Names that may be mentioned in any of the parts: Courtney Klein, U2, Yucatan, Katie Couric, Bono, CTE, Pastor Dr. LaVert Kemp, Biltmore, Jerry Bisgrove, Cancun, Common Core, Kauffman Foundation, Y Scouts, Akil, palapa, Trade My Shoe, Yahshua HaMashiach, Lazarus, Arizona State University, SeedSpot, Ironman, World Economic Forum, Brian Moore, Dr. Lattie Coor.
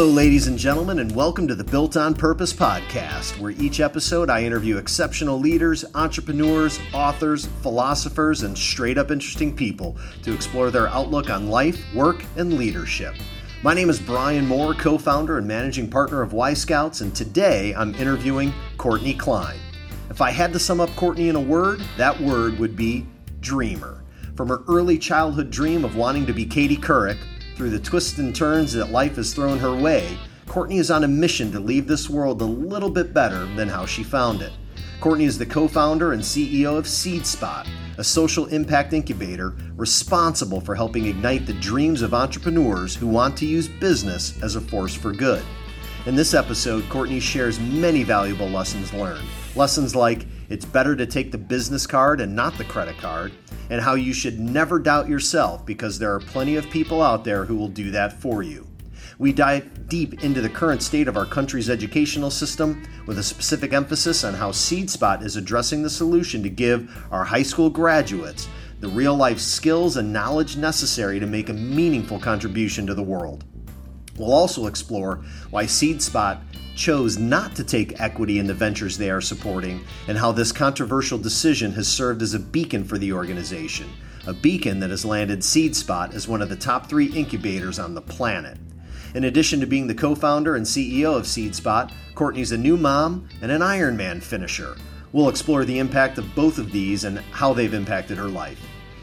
Hello, ladies and gentlemen, and welcome to the Built on Purpose podcast, where each episode I interview exceptional leaders, entrepreneurs, authors, philosophers, and straight-up interesting people to explore their outlook on life, work, and leadership. My name is Brian Moore, co-founder and managing partner of Y Scouts, and today I'm interviewing Courtney Klein. If I had to sum up Courtney in a word, that word would be dreamer. From her early childhood dream of wanting to be Katie Couric, through the twists and turns that life has thrown her way, Courtney is on a mission to leave this world a little bit better than how she found it. Courtney is the co-founder and CEO of SeedSpot, a social impact incubator responsible for helping ignite the dreams of entrepreneurs who want to use business as a force for good. In this episode, Courtney shares many valuable lessons learned. Lessons like, it's better to take the business card and not the credit card, and how you should never doubt yourself because there are plenty of people out there who will do that for you. We dive deep into the current state of our country's educational system with a specific emphasis on how SeedSpot is addressing the solution to give our high school graduates the real-life skills and knowledge necessary to make a meaningful contribution to the world. We'll also explore why SeedSpot chose not to take equity in the ventures they are supporting and how this controversial decision has served as a beacon for the organization, a beacon that has landed SeedSpot as one of the top 3 incubators on the planet. In addition to being the co-founder and CEO of SeedSpot, Courtney's a new mom and an Ironman finisher. We'll explore the impact of both of these and how they've impacted her life.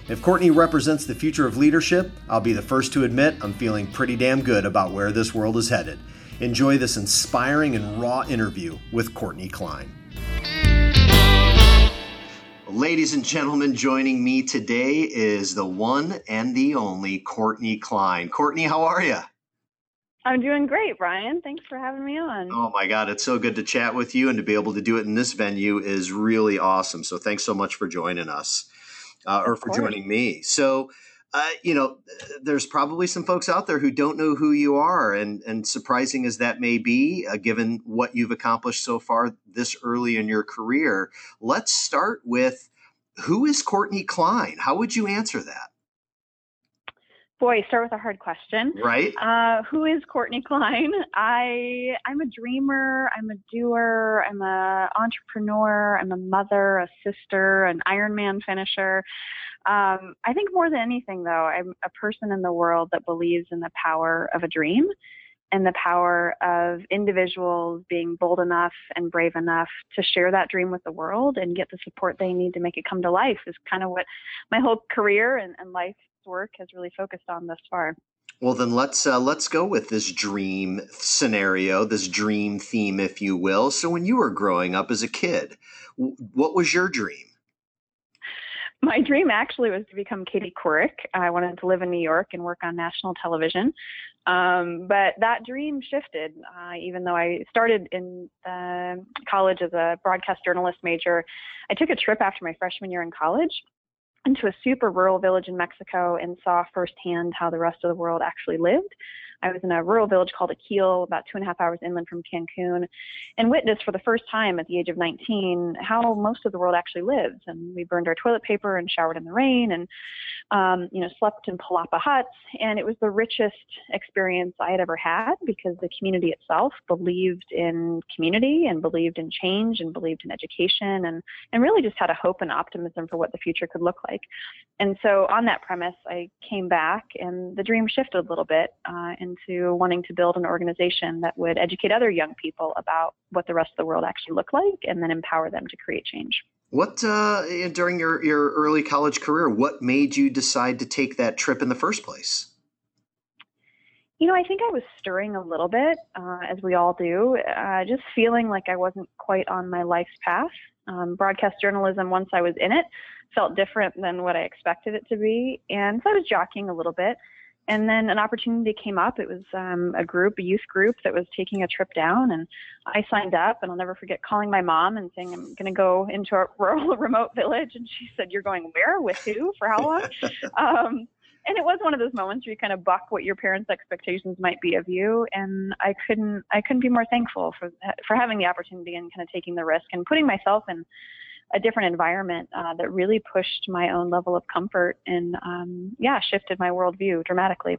If Courtney represents the future of leadership, I'll be the first to admit I'm feeling pretty damn good about where this world is headed. Enjoy this inspiring and raw interview with Courtney Klein. Ladies and gentlemen, joining me today is the one and the only Courtney Klein. Courtney, how are you? I'm doing great, Brian. Thanks for having me on. Oh my God, it's so good to chat with you, and to be able to do it in this venue is really awesome. So thanks so much for joining us or for joining me. So there's probably some folks out there who don't know who you are, and surprising as that may be, given what you've accomplished so far this early in your career, let's start with, who is Courtney Klein? How would you answer that? Boy, start with a hard question. Right. Who is Courtney Klein? I'm a dreamer. I'm a doer. I'm an entrepreneur. I'm a mother, a sister, an Ironman finisher. I think more than anything, though, I'm a person in the world that believes in the power of a dream and the power of individuals being bold enough and brave enough to share that dream with the world and get the support they need to make it come to life is kind of what my whole career and life work has really focused on thus far. Well, then let's go with this dream scenario, this dream theme, if you will. So when you were growing up as a kid, what was your dream? My dream actually was to become Katie Couric. I wanted to live in New York and work on national television. But that dream shifted, even though I started in college as a broadcast journalist major. I took a trip after my freshman year in college into a super rural village in Mexico and saw firsthand how the rest of the world actually lived. I was in a rural village called Akil, about 2.5 hours inland from Cancun, and witnessed for the first time at the age of 19 how most of the world actually lives. And we burned our toilet paper and showered in the rain and, slept in palapa huts. And it was the richest experience I had ever had because the community itself believed in community and believed in change and believed in education and really just had a hope and optimism for what the future could look like. And so on that premise, I came back and the dream shifted a little bit into wanting to build an organization that would educate other young people about what the rest of the world actually looked like and then empower them to create change. What, during your early college career, what made you decide to take that trip in the first place? I think I was stirring a little bit, as we all do, just feeling like I wasn't quite on my life's path. Broadcast journalism, once I was in it, felt different than what I expected it to be. And so I was jockeying a little bit. And then an opportunity came up. It was a youth group that was taking a trip down, and I signed up, and I'll never forget calling my mom and saying, I'm going to go into a rural remote village. And she said, you're going where? With who? For how long? And it was one of those moments where you kind of buck what your parents' expectations might be of you. And I couldn't be more thankful for having the opportunity and kind of taking the risk and putting myself in a different environment that really pushed my own level of comfort and shifted my worldview dramatically.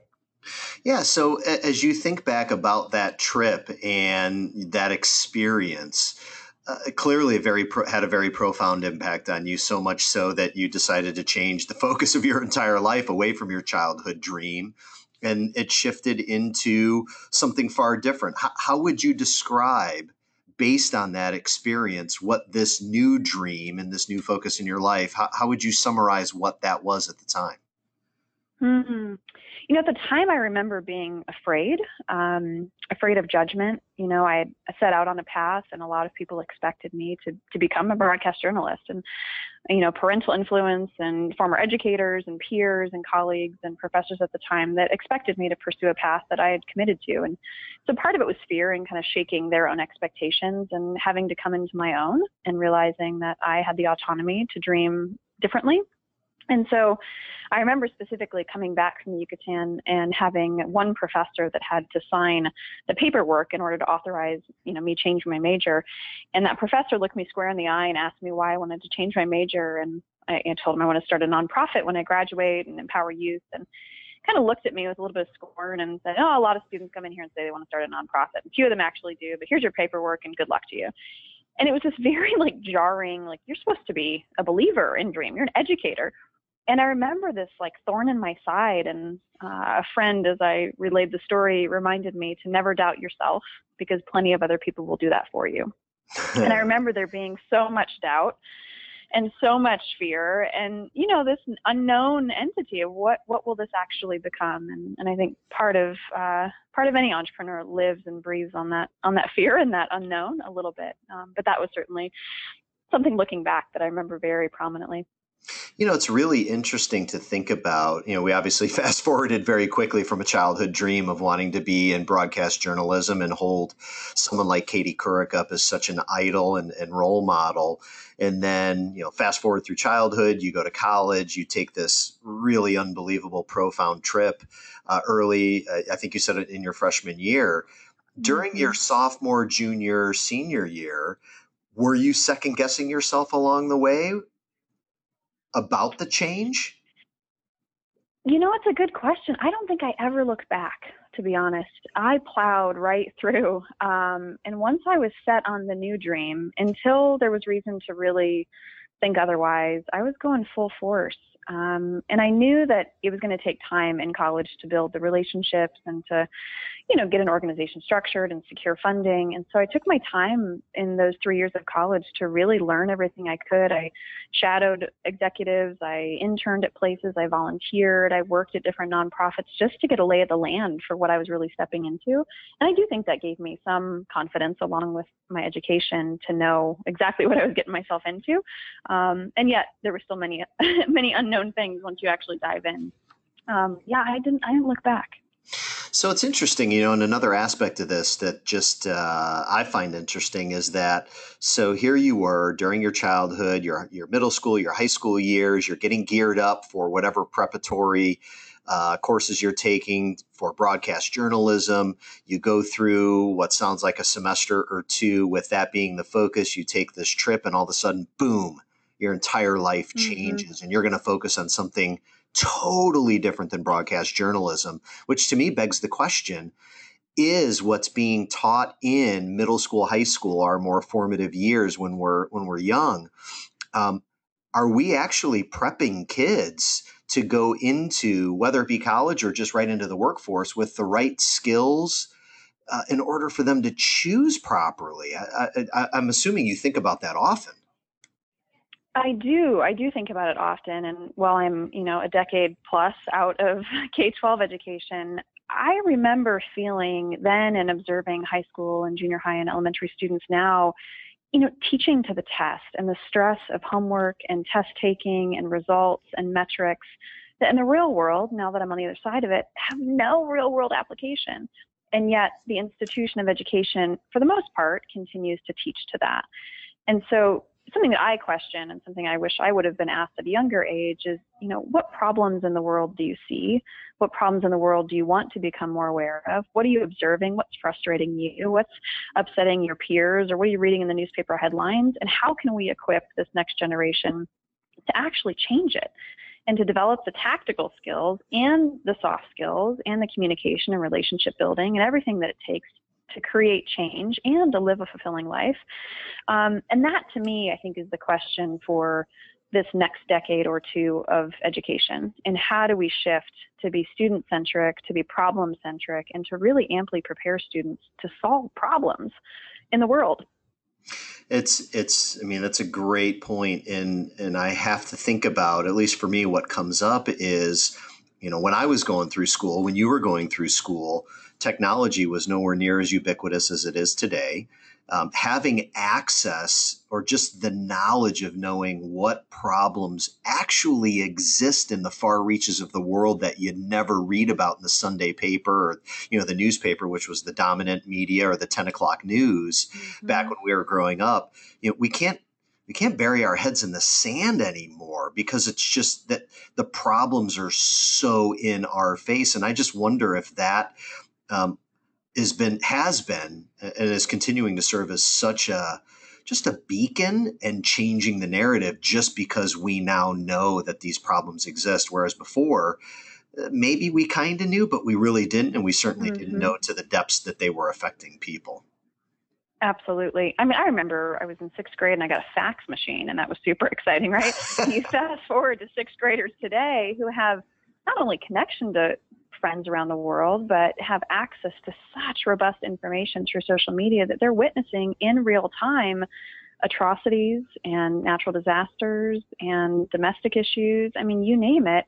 Yeah. So as you think back about that trip and that experience, clearly had a very profound impact on you, so much so that you decided to change the focus of your entire life away from your childhood dream. And it shifted into something far different. How would you describe, based on that experience, what this new dream and this new focus in your life, how would you summarize what that was at the time? Mm-hmm. You know, at the time, I remember being afraid, afraid of judgment. You know, I set out on a path, and a lot of people expected me to become a broadcast journalist. And, you know, parental influence and former educators and peers and colleagues and professors at the time that expected me to pursue a path that I had committed to. And so part of it was fear and kind of shaking their own expectations and having to come into my own and realizing that I had the autonomy to dream differently. And so I remember specifically coming back from the Yucatan and having one professor that had to sign the paperwork in order to authorize, you know, me change my major. And that professor looked me square in the eye and asked me why I wanted to change my major. And I told him I want to start a nonprofit when I graduate and empower youth. And kind of looked at me with a little bit of scorn and said, oh, a lot of students come in here and say they want to start a nonprofit. A few of them actually do, but here's your paperwork and good luck to you. And it was this very jarring, you're supposed to be a believer in dream. You're an educator. And I remember this thorn in my side, and a friend, as I relayed the story, reminded me to never doubt yourself because plenty of other people will do that for you. And I remember there being so much doubt and so much fear and, you know, this unknown entity of what will this actually become? And I think part of any entrepreneur lives and breathes on that fear and that unknown a little bit. But that was certainly something looking back that I remember very prominently. You know, it's really interesting to think about. You know, we obviously fast forwarded very quickly from a childhood dream of wanting to be in broadcast journalism and hold someone like Katie Couric up as such an idol and role model. And then, you know, fast forward through childhood, you go to college, you take this really unbelievable, profound trip early. I think you said it in your freshman year. During your sophomore, junior, senior year, were you second guessing yourself along the way about the change? You know, it's a good question. I don't think I ever looked back, to be honest. I plowed right through. And once I was set on the new dream, until there was reason to really think otherwise, I was going full force. And I knew that it was going to take time in college to build the relationships and to, you know, get an organization structured and secure funding. And so I took my time in those 3 years of college to really learn everything I could. I shadowed executives. I interned at places. I volunteered. I worked at different nonprofits just to get a lay of the land for what I was really stepping into. And I do think that gave me some confidence along with my education to know exactly what I was getting myself into. And yet there were still many unknowns. Things once you actually dive in. I didn't look back. So it's interesting, you know, and another aspect of this that just I find interesting is that, so here you were during your childhood, your middle school, your high school years, you're getting geared up for whatever preparatory courses you're taking for broadcast journalism. You go through what sounds like a semester or two with that being the focus. You take this trip and all of a sudden, boom, your entire life changes and you're going to focus on something totally different than broadcast journalism, which to me begs the question, is what's being taught in middle school, high school, our more formative years when we're young, are we actually prepping kids to go into, whether it be college or just right into the workforce, with the right skills in order for them to choose properly? I'm assuming you think about that often. I do think about it often. And while I'm, you know, a decade plus out of K-12 education, I remember feeling then and observing high school and junior high and elementary students now, you know, teaching to the test and the stress of homework and test taking and results and metrics that in the real world, now that I'm on the other side of it, have no real world application. And yet the institution of education, for the most part, continues to teach to that. And so something that I question and something I wish I would have been asked at a younger age is, you know, what problems in the world do you see? What problems in the world do you want to become more aware of? What are you observing? What's frustrating you? What's upsetting your peers? Or what are you reading in the newspaper headlines? And how can we equip this next generation to actually change it? and to develop the tactical skills and the soft skills and the communication and relationship building and everything that it takes to create change and to live a fulfilling life. And that, to me, I think is the question for this next decade or two of education, and how do we shift to be student-centric, to be problem-centric, and to really amply prepare students to solve problems in the world. I mean, that's a great point. And I have to think about, at least for me, what comes up is, you know, when I was going through school, when you were going through school, technology was nowhere near as ubiquitous as it is today. Having access or just the knowledge of knowing what problems actually exist in the far reaches of the world that you'd never read about in the Sunday paper or, you know, the newspaper, which was the dominant media, or the 10 o'clock news back when we were growing up, you know, we can't bury our heads in the sand anymore, because it's just that the problems are so in our face. And I just wonder if that has been and is continuing to serve as such a beacon and changing the narrative, just because we now know that these problems exist. Whereas before, maybe we kind of knew, but we really didn't. And we certainly didn't know to the depths that they were affecting people. Absolutely. I mean, I remember I was in sixth grade and I got a fax machine, and that was super exciting, right? You fast forward to sixth graders today who have not only connection to friends around the world, but have access to such robust information through social media that they're witnessing in real time atrocities and natural disasters and domestic issues. I mean, you name it.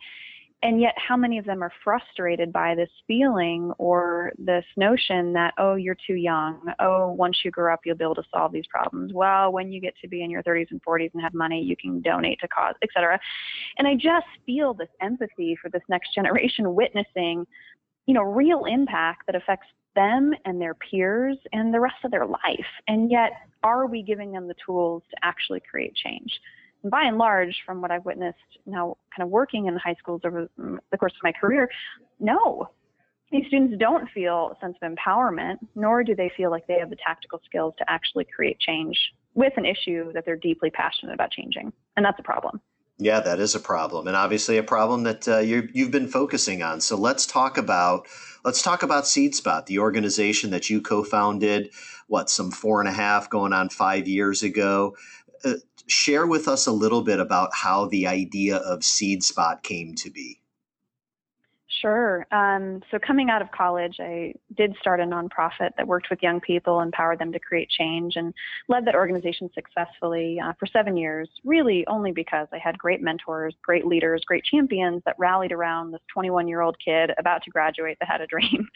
And yet how many of them are frustrated by this feeling or this notion that, oh, you're too young. Oh, once you grow up, you'll be able to solve these problems. Well, when you get to be in your 30s and 40s and have money, you can donate to cause, et cetera. And I just feel this empathy for this next generation witnessing, you know, real impact that affects them and their peers and the rest of their life. And yet, are we giving them the tools to actually create change? And by and large, from what I've witnessed now kind of working in high schools over the course of my career, no, these students don't feel a sense of empowerment, nor do they feel like they have the tactical skills to actually create change with an issue that they're deeply passionate about changing. And that's a problem. Yeah, that is a problem, and obviously a problem that you've been focusing on. So let's talk about SeedSpot, the organization that you co-founded, some 4.5 going on 5 years ago. Share with us a little bit about how the idea of SeedSpot came to be. Sure. So coming out of college, I did start a nonprofit that worked with young people, empowered them to create change, and led that organization successfully for 7 years, really only because I had great mentors, great leaders, great champions that rallied around this 21-year-old kid about to graduate that had a dream.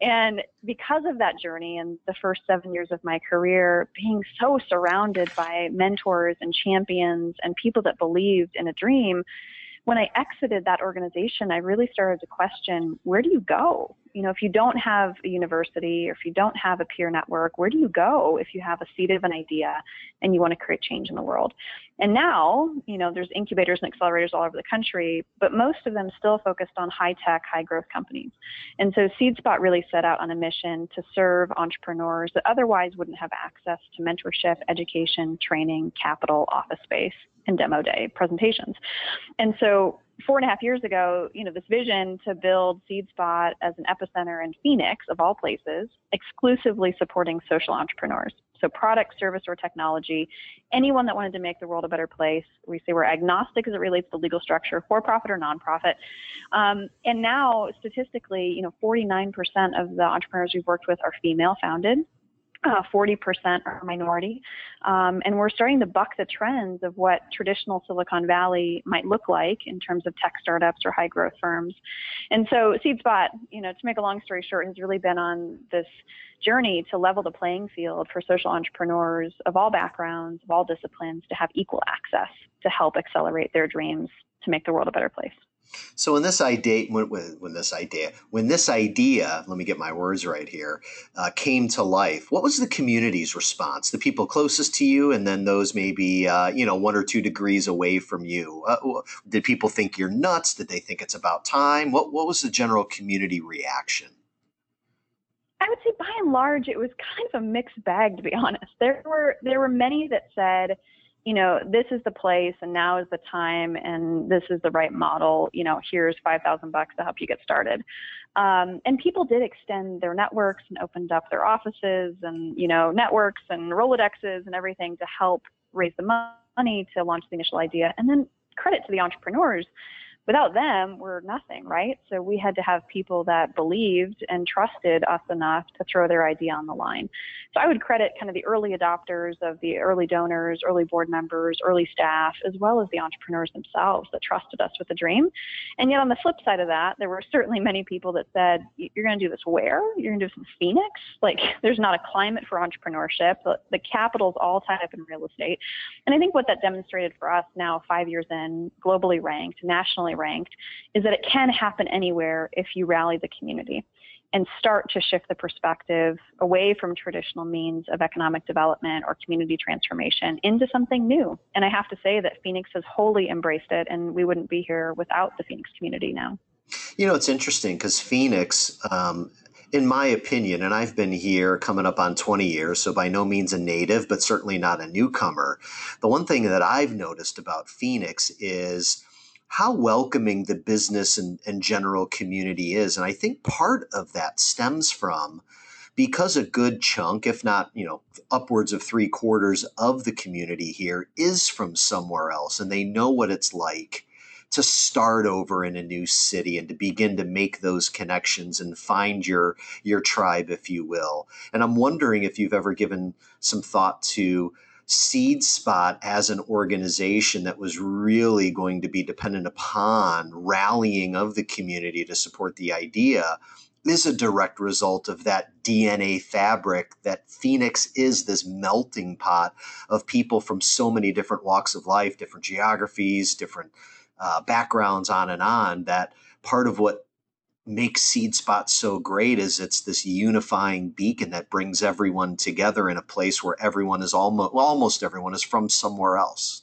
And because of that journey and the first 7 years of my career, being so surrounded by mentors and champions and people that believed in a dream, when I exited that organization, I really started to question, where do you go? You know, if you don't have a university or if you don't have a peer network, where do you go if you have a seed of an idea and you want to create change in the world? And now, you know, there's incubators and accelerators all over the country, but most of them still focused on high-tech, high-growth companies. And so SeedSpot really set out on a mission to serve entrepreneurs that otherwise wouldn't have access to mentorship, education, training, capital, office space, and demo day presentations. And so 4.5 years ago, you know, this vision to build SeedSpot as an epicenter in Phoenix, of all places, exclusively supporting social entrepreneurs. So product, service, or technology, anyone that wanted to make the world a better place. We say we're agnostic as it relates to legal structure, for-profit or nonprofit. And now, statistically, you know, 49% of the entrepreneurs we've worked with are female-founded. 40% are minority. And we're starting to buck the trends of what traditional Silicon Valley might look like in terms of tech startups or high growth firms. And so SeedSpot, you know, to make a long story short, has really been on this journey to level the playing field for social entrepreneurs of all backgrounds, of all disciplines, to have equal access to help accelerate their dreams to make the world a better place. So when this idea, let me get my words right here, came to life, what was the community's response? The people closest to you, and then those maybe, you know, 1 or 2 degrees away from you. Did people think you're nuts? Did they think it's about time? What was the general community reaction? I would say by and large, it was kind of a mixed bag, to be honest. There were many that said, you know, this is the place and now is the time and this is the right model. You know, here's $5,000 to help you get started. And people did extend their networks and opened up their offices and, you know, networks and Rolodexes and everything to help raise the money to launch the initial idea. And then credit to the entrepreneurs. Without them, we're nothing, right? So we had to have people that believed and trusted us enough to throw their idea on the line. So I would credit kind of the early adopters of the early donors, early board members, early staff, as well as the entrepreneurs themselves that trusted us with the dream. And yet on the flip side of that, there were certainly many people that said, you're going to do this where? You're going to do this in Phoenix? Like, there's not a climate for entrepreneurship. The capital's all tied up in real estate. And I think what that demonstrated for us now, 5 years in, globally ranked, nationally ranked, is that it can happen anywhere if you rally the community and start to shift the perspective away from traditional means of economic development or community transformation into something new. And I have to say that Phoenix has wholly embraced it, and we wouldn't be here without the Phoenix community now. You know, it's interesting because Phoenix, in my opinion, and I've been here coming up on 20 years, so by no means a native, but certainly not a newcomer. The one thing that I've noticed about Phoenix is how welcoming the business and general community is. And I think part of that stems from because a good chunk, if not, you know, upwards of 3/4 of the community here is from somewhere else, and they know what it's like to start over in a new city and to begin to make those connections and find your tribe, if you will. And I'm wondering if you've ever given some thought to SeedSpot as an organization that was really going to be dependent upon rallying of the community to support the idea is a direct result of that DNA fabric that Phoenix is this melting pot of people from so many different walks of life, different geographies, different backgrounds, on, that part of what makes SeedSpot so great is it's this unifying beacon that brings everyone together in a place where everyone is almost everyone is from somewhere else.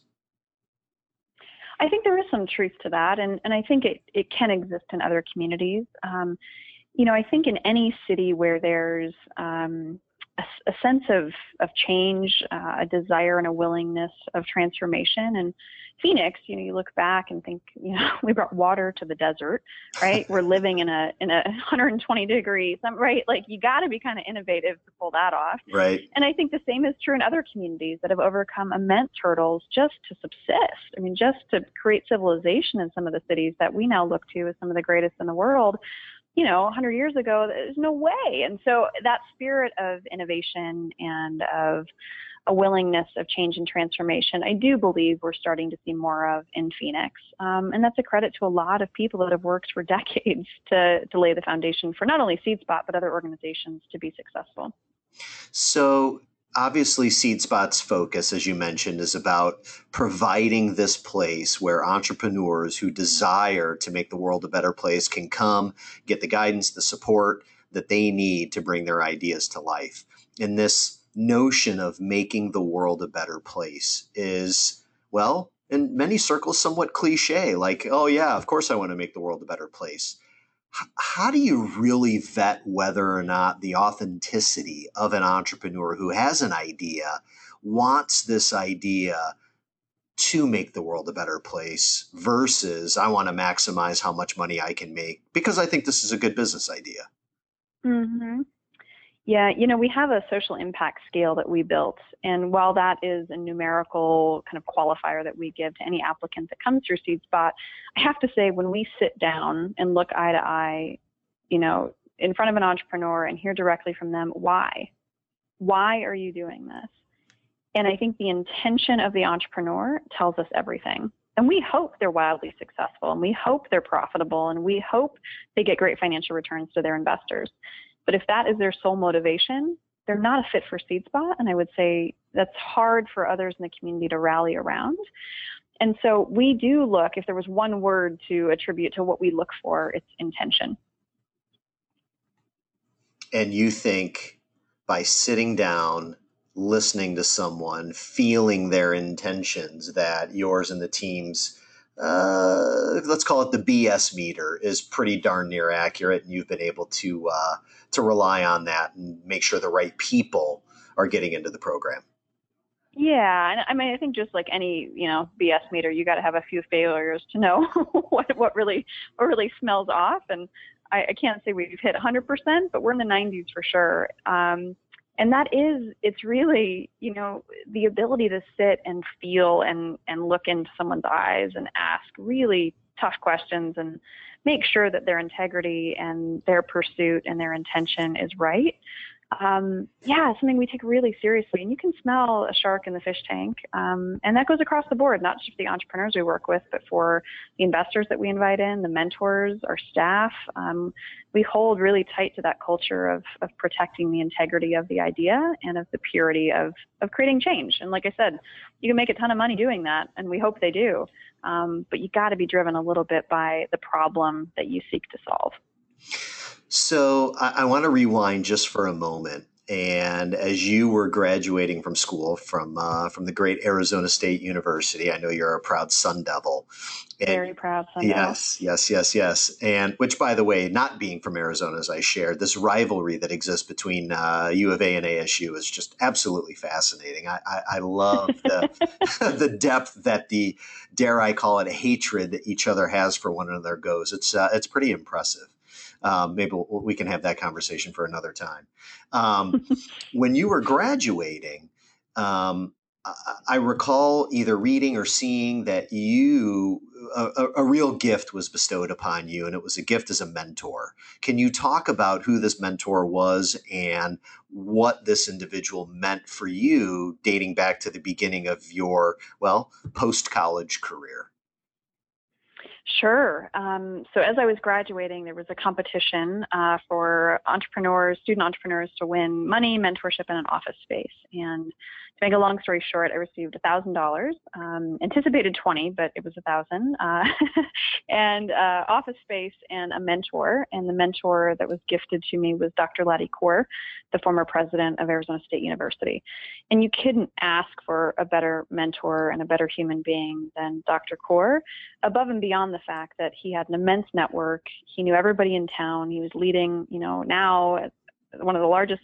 I think there is some truth to that. And I think it can exist in other communities. You know, I think in any city where there's a sense of change, a desire and a willingness of transformation. And Phoenix, you know, you look back and think, you know, we brought water to the desert, right? We're living in a 120 degree, right? Like, you got to be kind of innovative to pull that off. Right. And I think the same is true in other communities that have overcome immense hurdles just to subsist. I mean, just to create civilization in some of the cities that we now look to as some of the greatest in the world. You know, 100 years ago, there's no way. And so that spirit of innovation and of a willingness of change and transformation, I do believe we're starting to see more of in Phoenix. And that's a credit to a lot of people that have worked for decades to lay the foundation for not only SeedSpot, but other organizations to be successful. So obviously, SeedSpot's focus, as you mentioned, is about providing this place where entrepreneurs who desire to make the world a better place can come, get the guidance, the support that they need to bring their ideas to life. And this notion of making the world a better place is, well, in many circles, somewhat cliche, like, oh, yeah, of course I want to make the world a better place. How do you really vet whether or not the authenticity of an entrepreneur who has an idea wants this idea to make the world a better place versus I want to maximize how much money I can make because I think this is a good business idea? Mm-hmm. Yeah, you know, we have a social impact scale that we built. And while that is a numerical kind of qualifier that we give to any applicant that comes through SeedSpot, I have to say, when we sit down and look eye to eye, you know, in front of an entrepreneur and hear directly from them, why are you doing this? And I think the intention of the entrepreneur tells us everything. And we hope they're wildly successful, and we hope they're profitable, and we hope they get great financial returns to their investors. But if that is their sole motivation, they're not a fit for SeedSpot. And I would say that's hard for others in the community to rally around. And so we do look, if there was one word to attribute to what we look for, it's intention. And you think by sitting down, listening to someone, feeling their intentions, that yours and the team's let's call it the BS meter is pretty darn near accurate, and you've been able to rely on that and make sure the right people are getting into the program. Yeah, and I mean, I think just like any, you know, BS meter, you got to have a few failures to know what really smells off. And I can't say we've hit 100%, but we're in the 90s for sure. And that is, it's really, you know, the ability to sit and feel and look into someone's eyes and ask really tough questions and make sure that their integrity and their pursuit and their intention is right. Yeah, something we take really seriously. And you can smell a shark in the fish tank. And that goes across the board, not just the entrepreneurs we work with, but for the investors that we invite in, the mentors, our staff. We hold really tight to that culture of protecting the integrity of the idea and of the purity of creating change. And like I said, you can make a ton of money doing that, and we hope they do. But you got to be driven a little bit by the problem that you seek to solve. So I want to rewind just for a moment. And as you were graduating from school from the great Arizona State University, I know you're a proud Sun Devil. And very proud Sun Devil. Yes. And which, by the way, not being from Arizona, as I shared, this rivalry that exists between U of A and ASU is just absolutely fascinating. I love the the depth that the, dare I call it, hatred that each other has for one another goes. It's pretty impressive. Maybe we can have that conversation for another time. When you were graduating, I recall either reading or seeing that a real gift was bestowed upon you, and it was a gift as a mentor. Can you talk about who this mentor was and what this individual meant for you, dating back to the beginning of your, well, post-college career? Sure. So as I was graduating, there was a competition for student entrepreneurs to win money, mentorship, and an office space. And to make a long story short, I received $1,000, anticipated 20, but it was 1,000, and office space and a mentor. And the mentor that was gifted to me was Dr. Lattie Coor, the former president of Arizona State University. And you couldn't ask for a better mentor and a better human being than Dr. Coor, above and beyond the fact that he had an immense network. He knew everybody in town. He was leading, you know, now one of the largest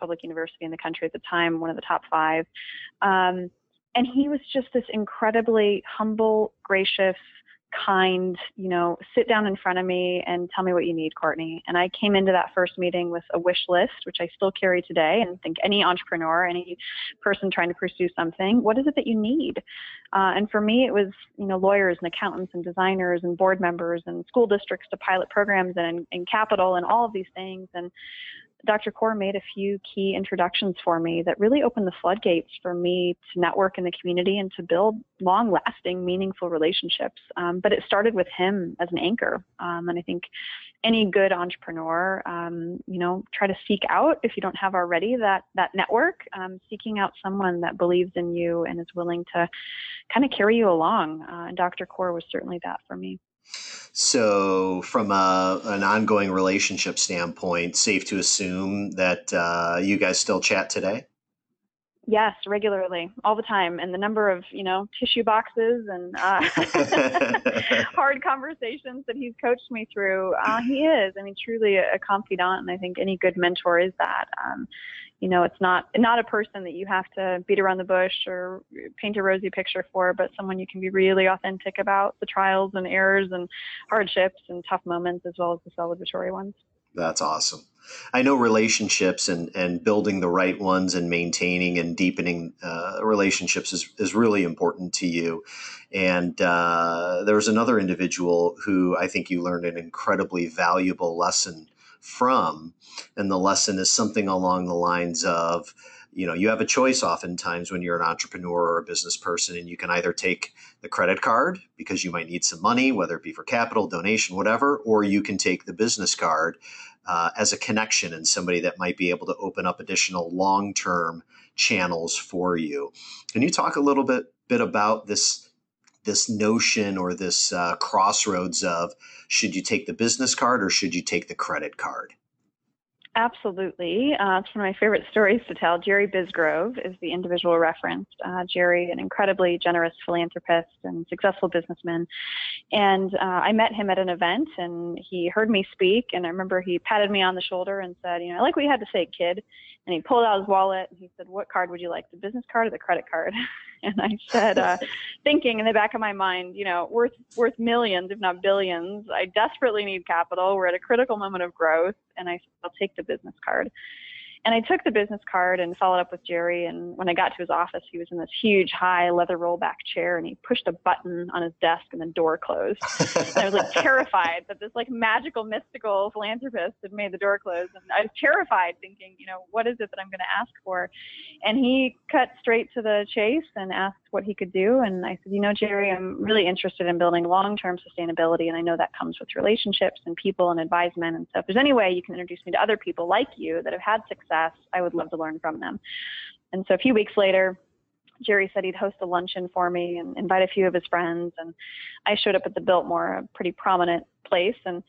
public university in the country at the time, one of the top five. And he was just this incredibly humble, gracious, kind, you know, sit down in front of me and tell me what you need, Courtney. And I came into that first meeting with a wish list, which I still carry today, and think any entrepreneur, any person trying to pursue something, what is it that you need? And for me, it was, you know, lawyers and accountants and designers and board members and school districts to pilot programs and capital and all of these things. And Dr. Coor made a few key introductions for me that really opened the floodgates for me to network in the community and to build long-lasting, meaningful relationships. But it started with him as an anchor. And I think any good entrepreneur, you know, try to seek out, if you don't have already, that network, seeking out someone that believes in you and is willing to kind of carry you along. And Dr. Coor was certainly that for me. So from an ongoing relationship standpoint, safe to assume that you guys still chat today? Yes, regularly, all the time. And the number of, you know, tissue boxes and hard conversations that he's coached me through, he is, I mean, truly a confidant. And I think any good mentor is that. You know, it's not a person that you have to beat around the bush or paint a rosy picture for, but someone you can be really authentic about the trials and errors and hardships and tough moments, as well as the celebratory ones. That's awesome. I know relationships and building the right ones and maintaining and deepening relationships is really important to you. And there was another individual who I think you learned an incredibly valuable lesson from. And the lesson is something along the lines of, you know, you have a choice oftentimes when you're an entrepreneur or a business person, and you can either take the credit card because you might need some money, whether it be for capital, donation, whatever, or you can take the business card as a connection and somebody that might be able to open up additional long-term channels for you. Can you talk a little bit about this notion or this crossroads of, should you take the business card or should you take the credit card? Absolutely. It's one of my favorite stories to tell. Jerry Bisgrove is the individual referenced. Jerry, an incredibly generous philanthropist and successful businessman. And I met him at an event, and he heard me speak. And I remember he patted me on the shoulder and said, you know, I like what you had to say, kid. And he pulled out his wallet and he said, "What card would you like, the business card or the credit card?" And I said, thinking in the back of my mind, you know, worth millions, if not billions. I desperately need capital. We're at a critical moment of growth. And I said, "I'll take the business card." And I took the business card and followed up with Jerry. And when I got to his office, he was in this huge, high leather rollback chair, and he pushed a button on his desk and the door closed. And I was like terrified that this like magical, mystical philanthropist had made the door close. And I was terrified thinking, you know, what is it that I'm going to ask for? And he cut straight to the chase and asked what he could do. And I said, "You know, Jerry, I'm really interested in building long-term sustainability. And I know that comes with relationships and people and advisement. And so if there's any way you can introduce me to other people like you that have had success, I would love to learn from them." And so a few weeks later, Jerry said he'd host a luncheon for me and invite a few of his friends. And I showed up at the Biltmore, a pretty prominent place, and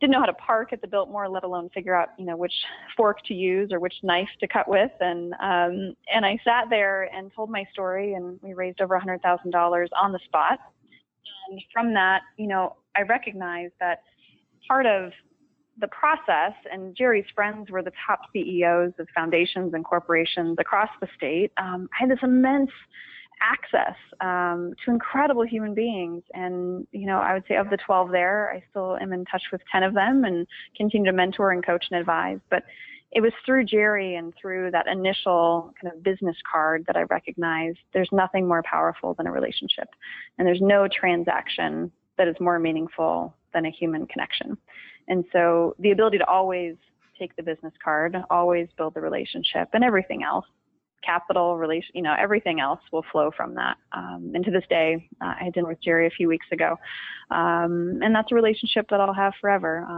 didn't know how to park at the Biltmore, let alone figure out, you know, which fork to use or which knife to cut with. And I sat there and told my story, and we raised over $100,000 on the spot. And from that, you know, I recognized that part of the process, and Jerry's friends were the top CEOs of foundations and corporations across the state. I had this immense access to incredible human beings. And, you know, I would say of the 12 there, I still am in touch with 10 of them and continue to mentor and coach and advise. But it was through Jerry and through that initial kind of business card that I recognized there's nothing more powerful than a relationship. And there's no transaction that is more meaningful than a human connection. And so the ability to always take the business card, always build the relationship, and everything else, capital, relation, you know, everything else will flow from that. And to this day, I had dinner with Jerry a few weeks ago. And that's a relationship that I'll have forever.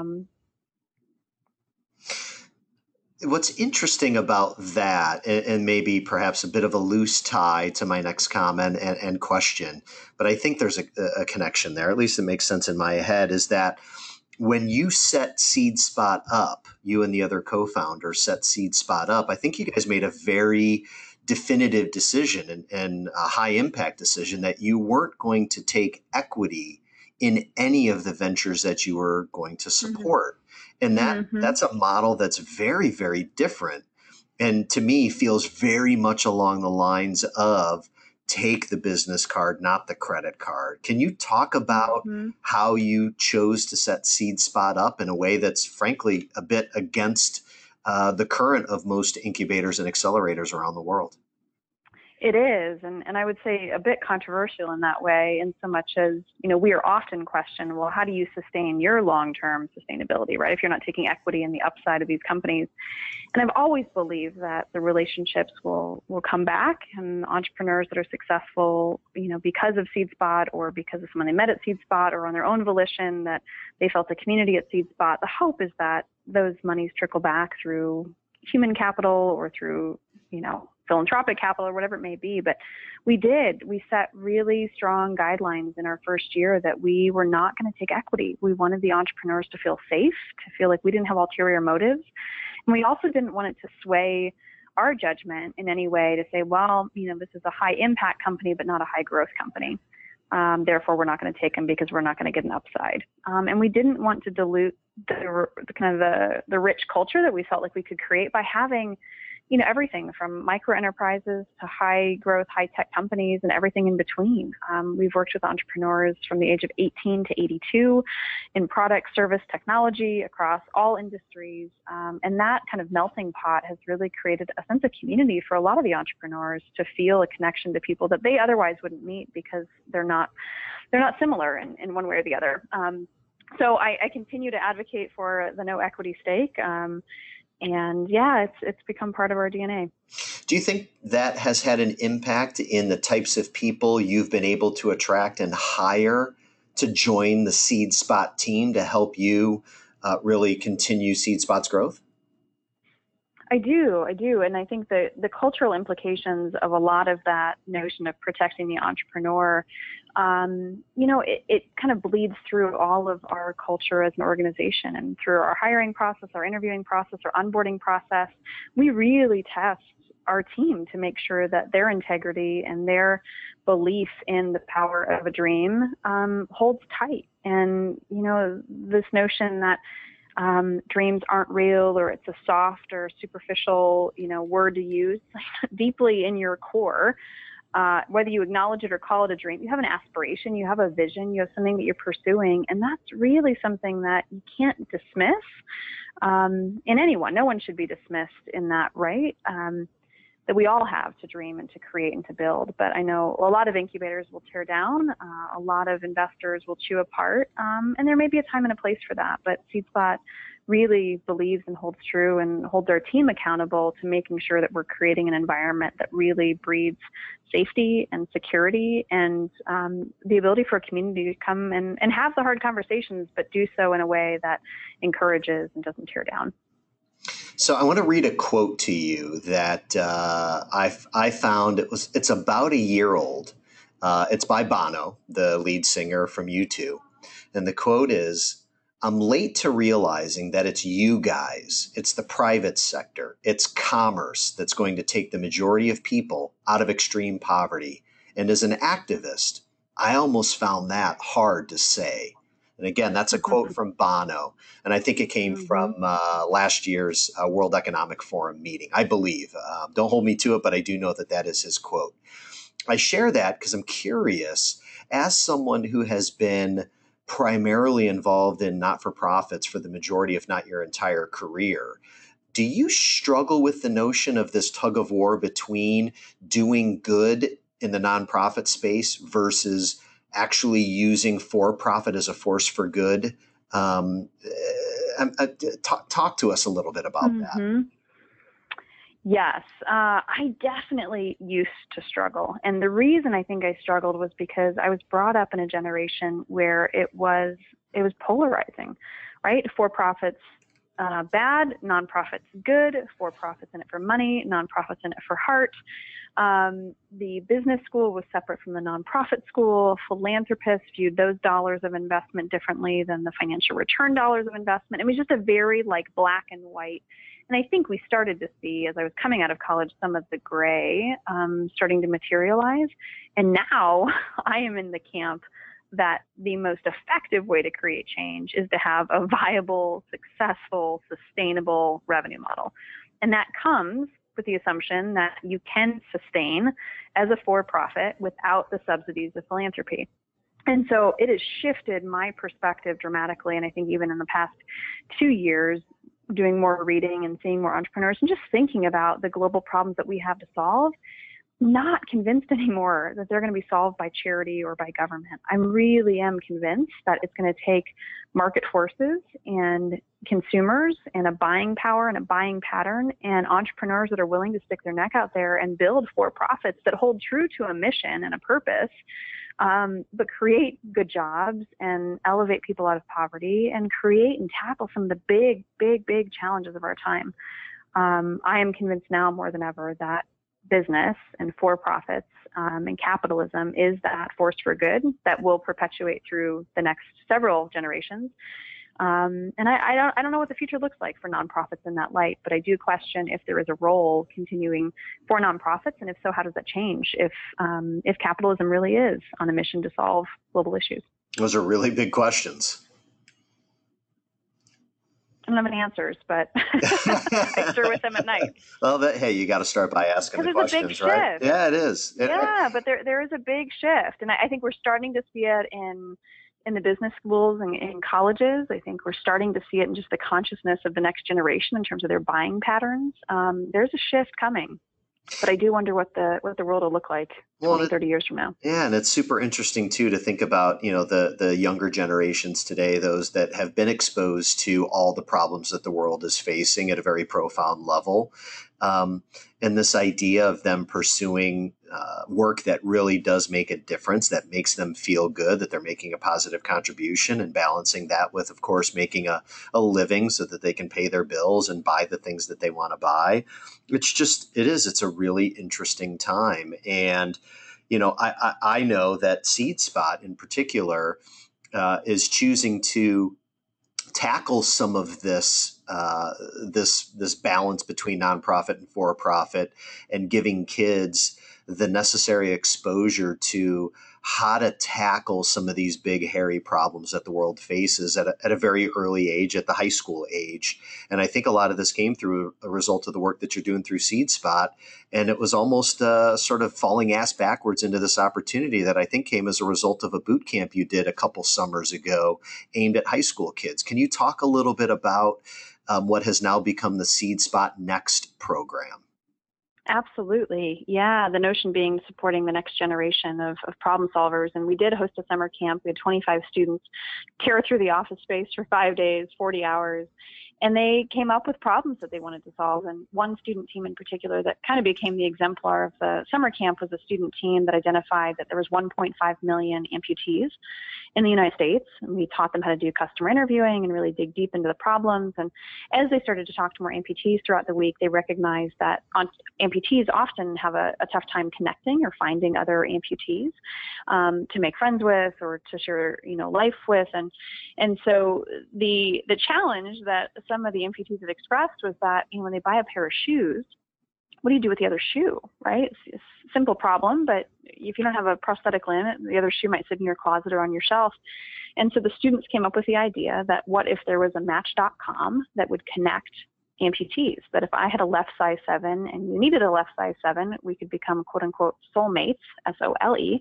What's interesting about that, and maybe perhaps a bit of a loose tie to my next comment and question, but I think there's a connection there, at least it makes sense in my head, is that when you set SeedSpot up, you and the other co-founder set SeedSpot up, I think you guys made a very definitive decision and a high impact decision that you weren't going to take equity in any of the ventures that you were going to support. Mm-hmm. And that's a model that's very, very different, and to me feels very much along the lines of take the business card, not the credit card. Can you talk about how you chose to set SeedSpot up in a way that's frankly a bit against the current of most incubators and accelerators around the world? It is, and I would say a bit controversial in that way, in so much as, you know, we are often questioned, well, how do you sustain your long-term sustainability, right, if you're not taking equity in the upside of these companies? And I've always believed that the relationships will come back, and entrepreneurs that are successful, you know, because of SeedSpot or because of someone they met at SeedSpot or on their own volition that they felt the community at SeedSpot, the hope is that those monies trickle back through human capital or through, you know, philanthropic capital or whatever it may be. But we set really strong guidelines in our first year that we were not going to take equity. We wanted the entrepreneurs to feel safe, to feel like we didn't have ulterior motives. And we also didn't want it to sway our judgment in any way to say, well, you know, this is a high impact company, but not a high growth company. Therefore, we're not going to take them because we're not going to get an upside. And we didn't want to dilute the kind of the rich culture that we felt like we could create by having, you know, everything from micro enterprises to high growth, high tech companies and everything in between. We've worked with entrepreneurs from the age of 18 to 82 in product, service, technology across all industries. And that kind of melting pot has really created a sense of community for a lot of the entrepreneurs to feel a connection to people that they otherwise wouldn't meet because they're not similar in one way or the other. So I continue to advocate for the no equity stake. And yeah, it's become part of our DNA. Do you think that has had an impact in the types of people you've been able to attract and hire to join the SeedSpot team to help you really continue SeedSpot's growth? I do. And I think that the cultural implications of a lot of that notion of protecting the entrepreneur, you know, it kind of bleeds through all of our culture as an organization and through our hiring process, our interviewing process, our onboarding process. We really test our team to make sure that their integrity and their belief in the power of a dream holds tight. And, you know, this notion that dreams aren't real, or it's a soft or superficial, word to use, deeply in your core, whether you acknowledge it or call it a dream, you have an aspiration, you have a vision, you have something that you're pursuing. And that's really something that you can't dismiss in anyone. No one should be dismissed in that, right? That we all have to dream and to create and to build. But I know a lot of incubators will tear down, a lot of investors will chew apart, and there may be a time and a place for that. But SeedSpot really believes and holds true and holds our team accountable to making sure that we're creating an environment that really breeds safety and security and the ability for a community to come and have the hard conversations, but do so in a way that encourages and doesn't tear down. So I want to read a quote to you that I found. It's about a year old. It's by Bono, the lead singer from U2. And the quote is, "I'm late to realizing that it's you guys, it's the private sector, it's commerce that's going to take the majority of people out of extreme poverty. And as an activist, I almost found that hard to say." And again, that's a quote from Bono. And I think it came from last year's World Economic Forum meeting, I believe. Don't hold me to it, but I do know that that is his quote. I share that because I'm curious, as someone who has been primarily involved in not-for-profits for the majority, if not your entire career, do you struggle with the notion of this tug of war between doing good in the nonprofit space versus actually using for-profit as a force for good? Talk to us a little bit about that. Yes, I definitely used to struggle. And the reason I think I struggled was because I was brought up in a generation where it was polarizing, right? For-profits bad, nonprofits good, for-profits in it for money, nonprofits in it for heart. The business school was separate from the nonprofit school. Philanthropists viewed those dollars of investment differently than the financial return dollars of investment. It was just a very black and white. And I think we started to see, as I was coming out of college, some of the gray starting to materialize. And now I am in the camp that the most effective way to create change is to have a viable, successful, sustainable revenue model. And that comes with the assumption that you can sustain as a for-profit without the subsidies of philanthropy. And so it has shifted my perspective dramatically. And I think even in the past 2 years, doing more reading and seeing more entrepreneurs and just thinking about the global problems that we have to solve, not convinced anymore that they're going to be solved by charity or by government. I really am convinced that it's going to take market forces and consumers and a buying power and a buying pattern and entrepreneurs that are willing to stick their neck out there and build for-profits that hold true to a mission and a purpose, but create good jobs and elevate people out of poverty and create and tackle some of the big, big, big challenges of our time. I am convinced now more than ever that business and for-profits and capitalism is that force for good that will perpetuate through the next several generations. And I don't know what the future looks like for nonprofits in that light, but I do question if there is a role continuing for nonprofits, and if so, how does that change if capitalism really is on a mission to solve global issues? Those are really big questions. I don't have any answers, but I stir with them at night. Well, hey, you got to start by asking the questions, right? Yeah, it is. But there is a big shift. And I think we're starting to see it in the business schools and in colleges. I think we're starting to see it in just the consciousness of the next generation in terms of their buying patterns. There's a shift coming. But I do wonder what the world will look like 30 years from now. Yeah, and it's super interesting too to think about, the younger generations today, those that have been exposed to all the problems that the world is facing at a very profound level. And this idea of them pursuing work that really does make a difference, that makes them feel good, that they're making a positive contribution, and balancing that with, of course, making a living so that they can pay their bills and buy the things that they want to buy. It's a really interesting time. And, I know that SeedSpot in particular is choosing to tackle some of this this balance between nonprofit and for-profit, and giving kids the necessary exposure to how to tackle some of these big, hairy problems that the world faces at a very early age, at the high school age. And I think a lot of this came through a result of the work that you're doing through SeedSpot. And it was almost sort of falling ass backwards into this opportunity that I think came as a result of a boot camp you did a couple summers ago aimed at high school kids. Can you talk a little bit about what has now become the SeedSpot Next program? Absolutely. Yeah. The notion being supporting the next generation of problem solvers. And we did host a summer camp. We had 25 students tear through the office space for 5 days, 40 hours. And they came up with problems that they wanted to solve. And one student team in particular that kind of became the exemplar of the summer camp was a student team that identified that there was 1.5 million amputees in the United States. And we taught them how to do customer interviewing and really dig deep into the problems. And as they started to talk to more amputees throughout the week, they recognized that amputees often have a tough time connecting or finding other amputees to make friends with or to share, life with. And so the challenge that some of the amputees have expressed was that when they buy a pair of shoes, what do you do with the other shoe, right? It's a simple problem, but if you don't have a prosthetic limb, the other shoe might sit in your closet or on your shelf. And so the students came up with the idea that what if there was a match.com that would connect amputees, that if I had a left size 7 and you needed a left size 7, we could become quote unquote soulmates, S-O-L-E.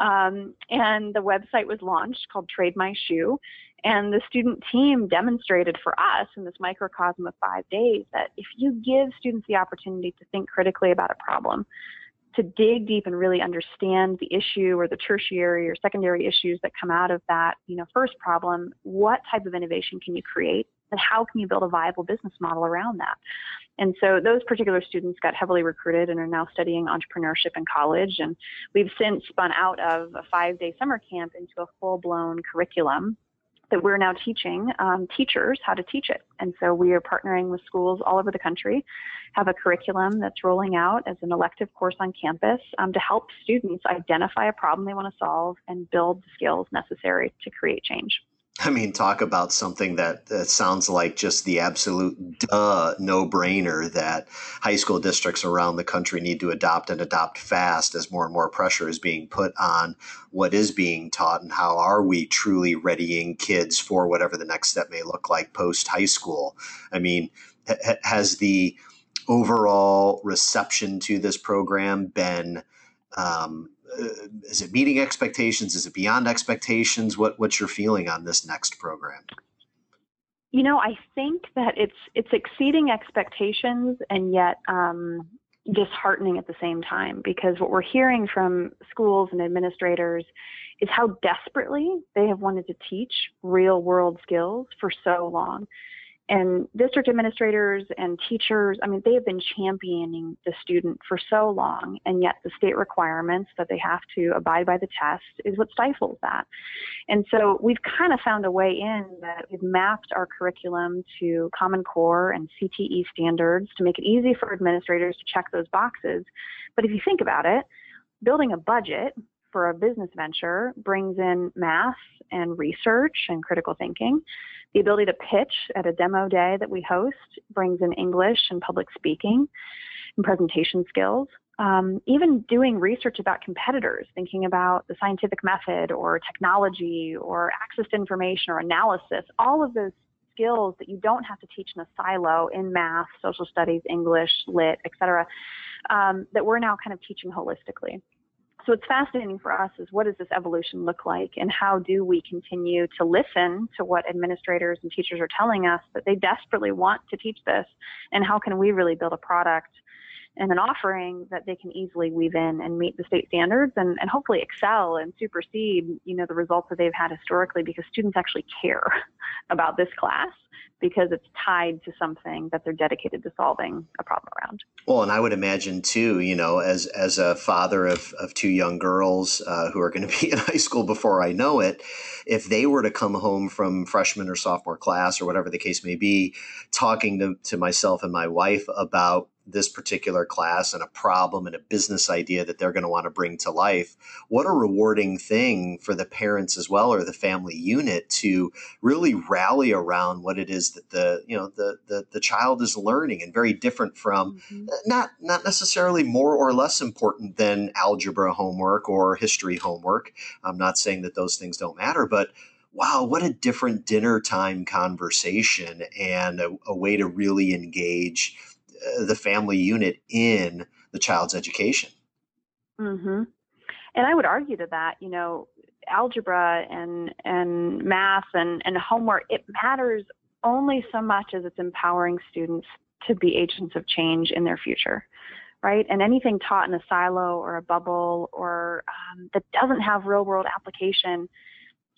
And the website was launched called Trade My Shoe. And the student team demonstrated for us in this microcosm of 5 days that if you give students the opportunity to think critically about a problem, to dig deep and really understand the issue or the tertiary or secondary issues that come out of that, first problem, what type of innovation can you create? And how can you build a viable business model around that? And so those particular students got heavily recruited and are now studying entrepreneurship in college. And we've since spun out of a 5-day summer camp into a full-blown curriculum that we're now teaching teachers how to teach it. And so we are partnering with schools all over the country, have a curriculum that's rolling out as an elective course on campus to help students identify a problem they want to solve and build the skills necessary to create change. I mean, talk about something that sounds like just the absolute no-brainer that high school districts around the country need to adopt and adopt fast as more and more pressure is being put on what is being taught and how are we truly readying kids for whatever the next step may look like post-high school. I mean, has the overall reception to this program been is it meeting expectations? Is it beyond expectations? What's your feeling on this next program? I think that it's exceeding expectations and yet disheartening at the same time, because what we're hearing from schools and administrators is how desperately they have wanted to teach real world skills for so long. And district administrators and teachers, they have been championing the student for so long, and yet the state requirements that they have to abide by the test is what stifles that. And so we've kind of found a way in that we've mapped our curriculum to Common Core and CTE standards to make it easy for administrators to check those boxes. But if you think about it, building a budget for a business venture brings in math and research and critical thinking. The ability to pitch at a demo day that we host brings in English and public speaking and presentation skills. Even doing research about competitors, thinking about the scientific method or technology or access to information or analysis, all of those skills that you don't have to teach in a silo in math, social studies, English, lit, etc., that we're now kind of teaching holistically. So it's fascinating for us is what does this evolution look like, and how do we continue to listen to what administrators and teachers are telling us that they desperately want to teach this, and how can we really build a product and an offering that they can easily weave in and meet the state standards and hopefully excel and supersede, the results that they've had historically, because students actually care about this class because it's tied to something that they're dedicated to solving a problem around. Well, and I would imagine too, as a father of two young girls who are going to be in high school before I know it, if they were to come home from freshman or sophomore class or whatever the case may be, talking to myself and my wife about this particular class and a problem and a business idea that they're going to want to bring to life. What a rewarding thing for the parents as well, or the family unit, to really rally around what it is that the child is learning, and very different from not necessarily more or less important than algebra homework or history homework. I'm not saying that those things don't matter, but wow, what a different dinner time conversation, and a way to really engage the family unit in the child's education. Mm-hmm. And I would argue to that, you know, algebra and math and homework, it matters only so much as it's empowering students to be agents of change in their future, right? And anything taught in a silo or a bubble or that doesn't have real world application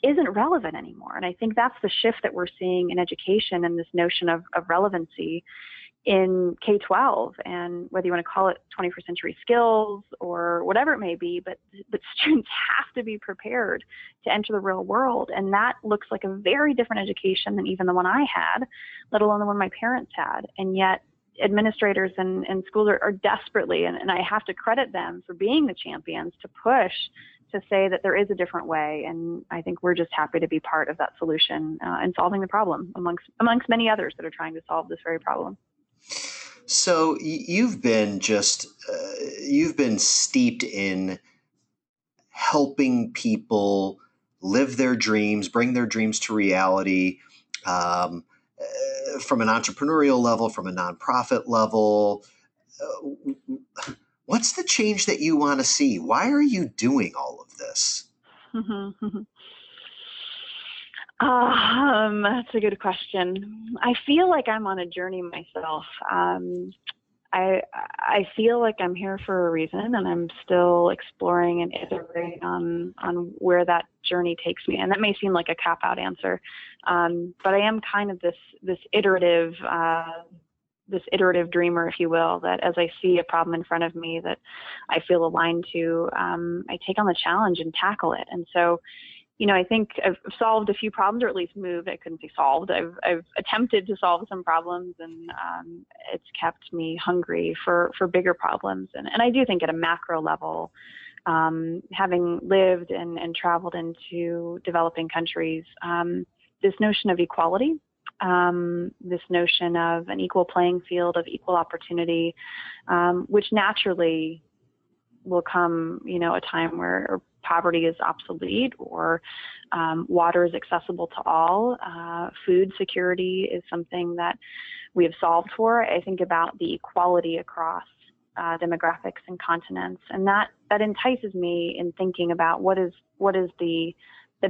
isn't relevant anymore. And I think that's the shift that we're seeing in education, and this notion of relevancy in K-12, and whether you want to call it 21st century skills or whatever it may be, but students have to be prepared to enter the real world. And that looks like a very different education than even the one I had, let alone the one my parents had. And yet administrators and schools are desperately, and I have to credit them for being the champions to push to say that there is a different way. And I think we're just happy to be part of that solution and solving the problem amongst many others that are trying to solve this very problem. So you've been you've been steeped in helping people live their dreams, bring their dreams to reality, from an entrepreneurial level, from a nonprofit level. What's the change that you want to see? Why are you doing all of this? That's a good question. I feel like I'm on a journey myself. I feel like I'm here for a reason, and I'm still exploring and iterating on where that journey takes me. And that may seem like a cop-out answer, but I am kind of this iterative dreamer, if you will, that as I see a problem in front of me that I feel aligned to, I take on the challenge and tackle it. And so, you know, I think I've solved a few problems, or at least moved. I couldn't say solved. I've attempted to solve some problems, and it's kept me hungry for bigger problems. And I do think at a macro level, having lived and traveled into developing countries, this notion of equality, this notion of an equal playing field, of equal opportunity, which naturally will come, you know, a time where poverty is obsolete, or water is accessible to all. Food security is something that we have solved for. I think about the equality across demographics and continents, and that entices me in thinking about what is the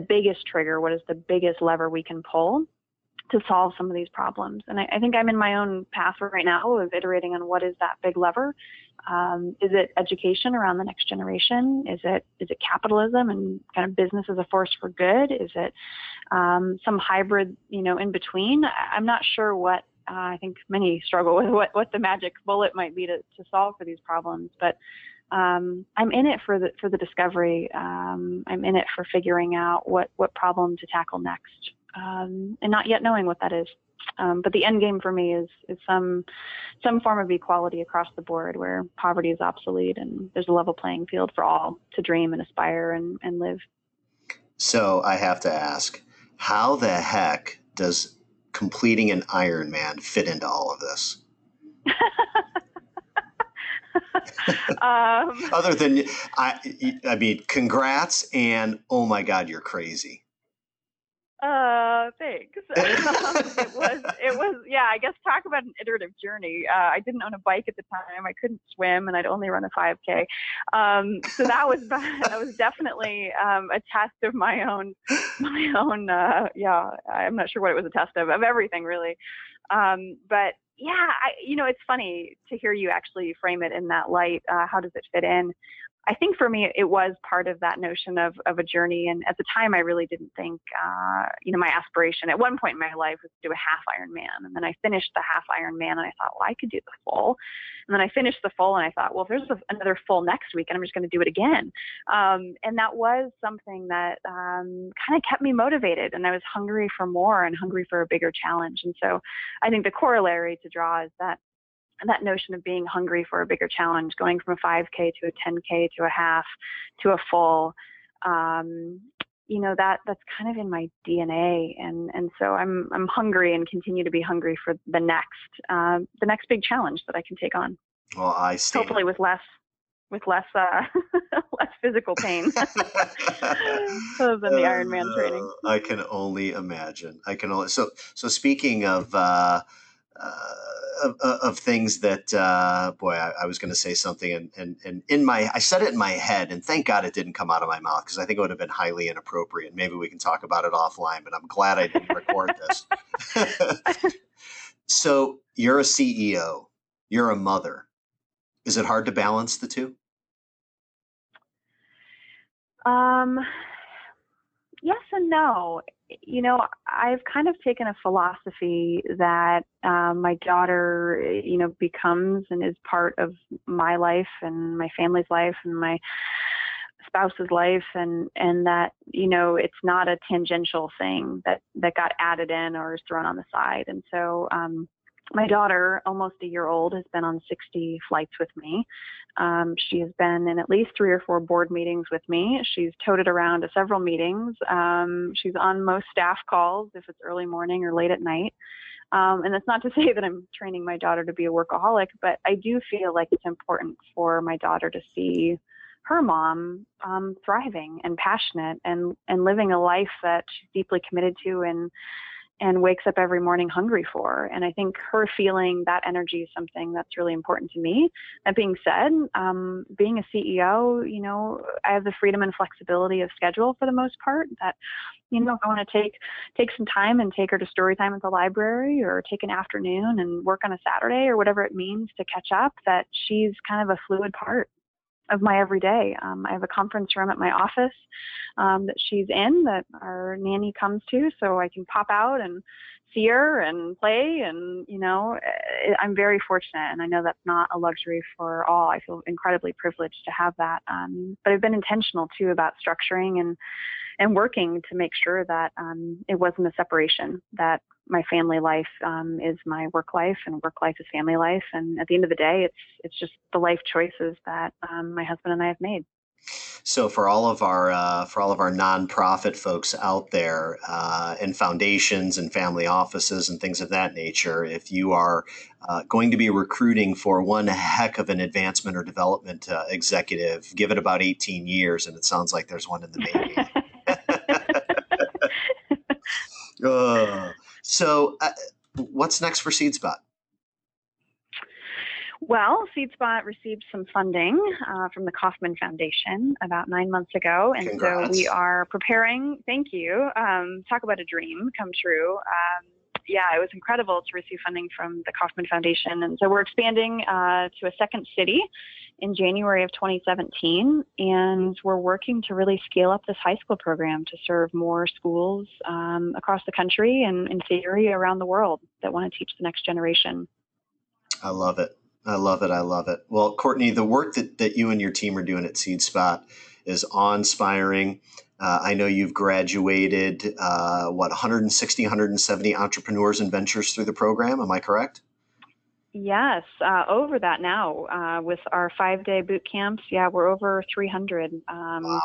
biggest trigger, what is the biggest lever we can pull to solve some of these problems. And I think I'm in my own path right now of iterating on what is that big lever. Is it education around the next generation? Is it capitalism and kind of business as a force for good? Is it some hybrid, you know, in between? I'm not sure what, I think many struggle with what the magic bullet might be to solve for these problems, but I'm in it for the discovery. I'm in it for figuring out what problem to tackle next. And not yet knowing what that is. But the end game for me is some form of equality across the board, where poverty is obsolete and there's a level playing field for all to dream and aspire and live. So I have to ask, how the heck does completing an Ironman fit into all of this? Other than, I mean, congrats, and oh my God, you're crazy. Thanks. It was, yeah, I guess talk about an iterative journey. I didn't own a bike at the time. I couldn't swim, and I'd only run a 5K. So that was definitely, a test of my own, yeah, I'm not sure what it was a test of everything really. But yeah, it's funny to hear you actually frame it in that light. How does it fit in? I think for me, it was part of that notion of a journey. And at the time, I really didn't think, my aspiration at one point in my life was to do a half Ironman. And then I finished the half Ironman, and I thought, well, I could do the full. And then I finished the full, and I thought, well, if there's another full next week, and I'm just going to do it again. And that was something that kind of kept me motivated. And I was hungry for more and hungry for a bigger challenge. And so I think the corollary to draw is that that notion of being hungry for a bigger challenge, going from a 5K to a 10K to a half to a full, you know, that's kind of in my DNA. And so I'm hungry and continue to be hungry for the next big challenge that I can take on. Well, I see. Hopefully with less physical pain than the Ironman training. I can only imagine. So speaking of things that, I was going to say something and I said it in my head, and thank God it didn't come out of my mouth, because I think it would have been highly inappropriate. Maybe we can talk about it offline, but I'm glad I didn't record this. So you're a CEO, you're a mother. Is it hard to balance the two? Yes and no. You know, I've kind of taken a philosophy that my daughter, you know, becomes and is part of my life and my family's life and my spouse's life, and that, you know, it's not a tangential thing that got added in or is thrown on the side. And so my daughter, almost a year old, has been on 60 flights with me. She has been in at least 3 or 4 board meetings with me. She's toted around to several meetings. She's on most staff calls if it's early morning or late at night. And that's not to say that I'm training my daughter to be a workaholic, but I do feel like it's important for my daughter to see her mom thriving and passionate and living a life that she's deeply committed to and wakes up every morning hungry for. And I think her feeling that energy is something that's really important to me. That being said, being a CEO, you know, I have the freedom and flexibility of schedule for the most part, that, you know, if I want to take some time and take her to story time at the library, or take an afternoon and work on a Saturday, or whatever it means to catch up, that she's kind of a fluid part of my everyday. I have a conference room at my office that she's in, that our nanny comes to, so I can pop out and see her and play. And, you know, I'm very fortunate, and I know that's not a luxury for all. I feel incredibly privileged to have that. But I've been intentional too about structuring and working to make sure that it wasn't a separation, that my family life is my work life, and work life is family life. And at the end of the day, it's just the life choices that my husband and I have made. So for all of our nonprofit folks out there, and foundations and family offices and things of that nature, if you are going to be recruiting for one heck of an advancement or development executive, give it about 18 years, and it sounds like there's one in the making. So what's next for SeedSpot? Well, SeedSpot received some funding from the Kauffman Foundation about 9 months ago. And Congrats. So we are preparing. Thank you. Talk about a dream come true. It was incredible to receive funding from the Kauffman Foundation. And so we're expanding to a second city in January of 2017. And we're working to really scale up this high school program to serve more schools across the country, and in theory around the world, that want to teach the next generation. I love it. I love it. Well, Courtney, the work that you and your team are doing at SeedSpot is awe-inspiring. I know you've graduated, 160, 170 entrepreneurs and ventures through the program. Am I correct? Yes, over that now with our 5-day boot camps. Yeah, we're over 300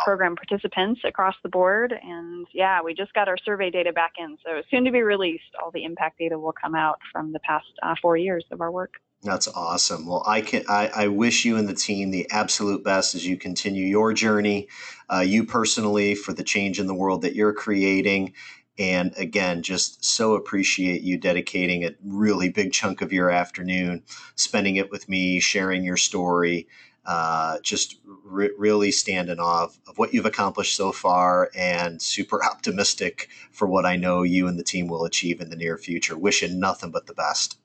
program participants across the board. And yeah, we just got our survey data back in. So soon to be released, all the impact data will come out from the past 4 years of our work. That's awesome. Well, I wish you and the team the absolute best as you continue your journey, you personally, for the change in the world that you're creating. And again, just so appreciate you dedicating a really big chunk of your afternoon, spending it with me, sharing your story. Just really stand in awe of what you've accomplished so far, and super optimistic for what I know you and the team will achieve in the near future. Wishing nothing but the best.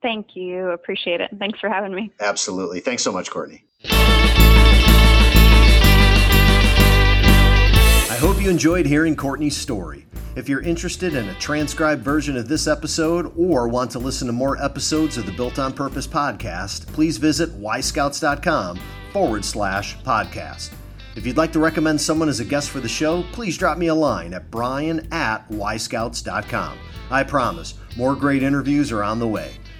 Thank you. Appreciate it. Thanks for having me. Absolutely. Thanks so much, Courtney. I hope you enjoyed hearing Courtney's story. If you're interested in a transcribed version of this episode, or want to listen to more episodes of the Built on Purpose podcast, please visit yscouts.com/podcast. If you'd like to recommend someone as a guest for the show, please drop me a line at brian@yscouts.com. I promise more great interviews are on the way.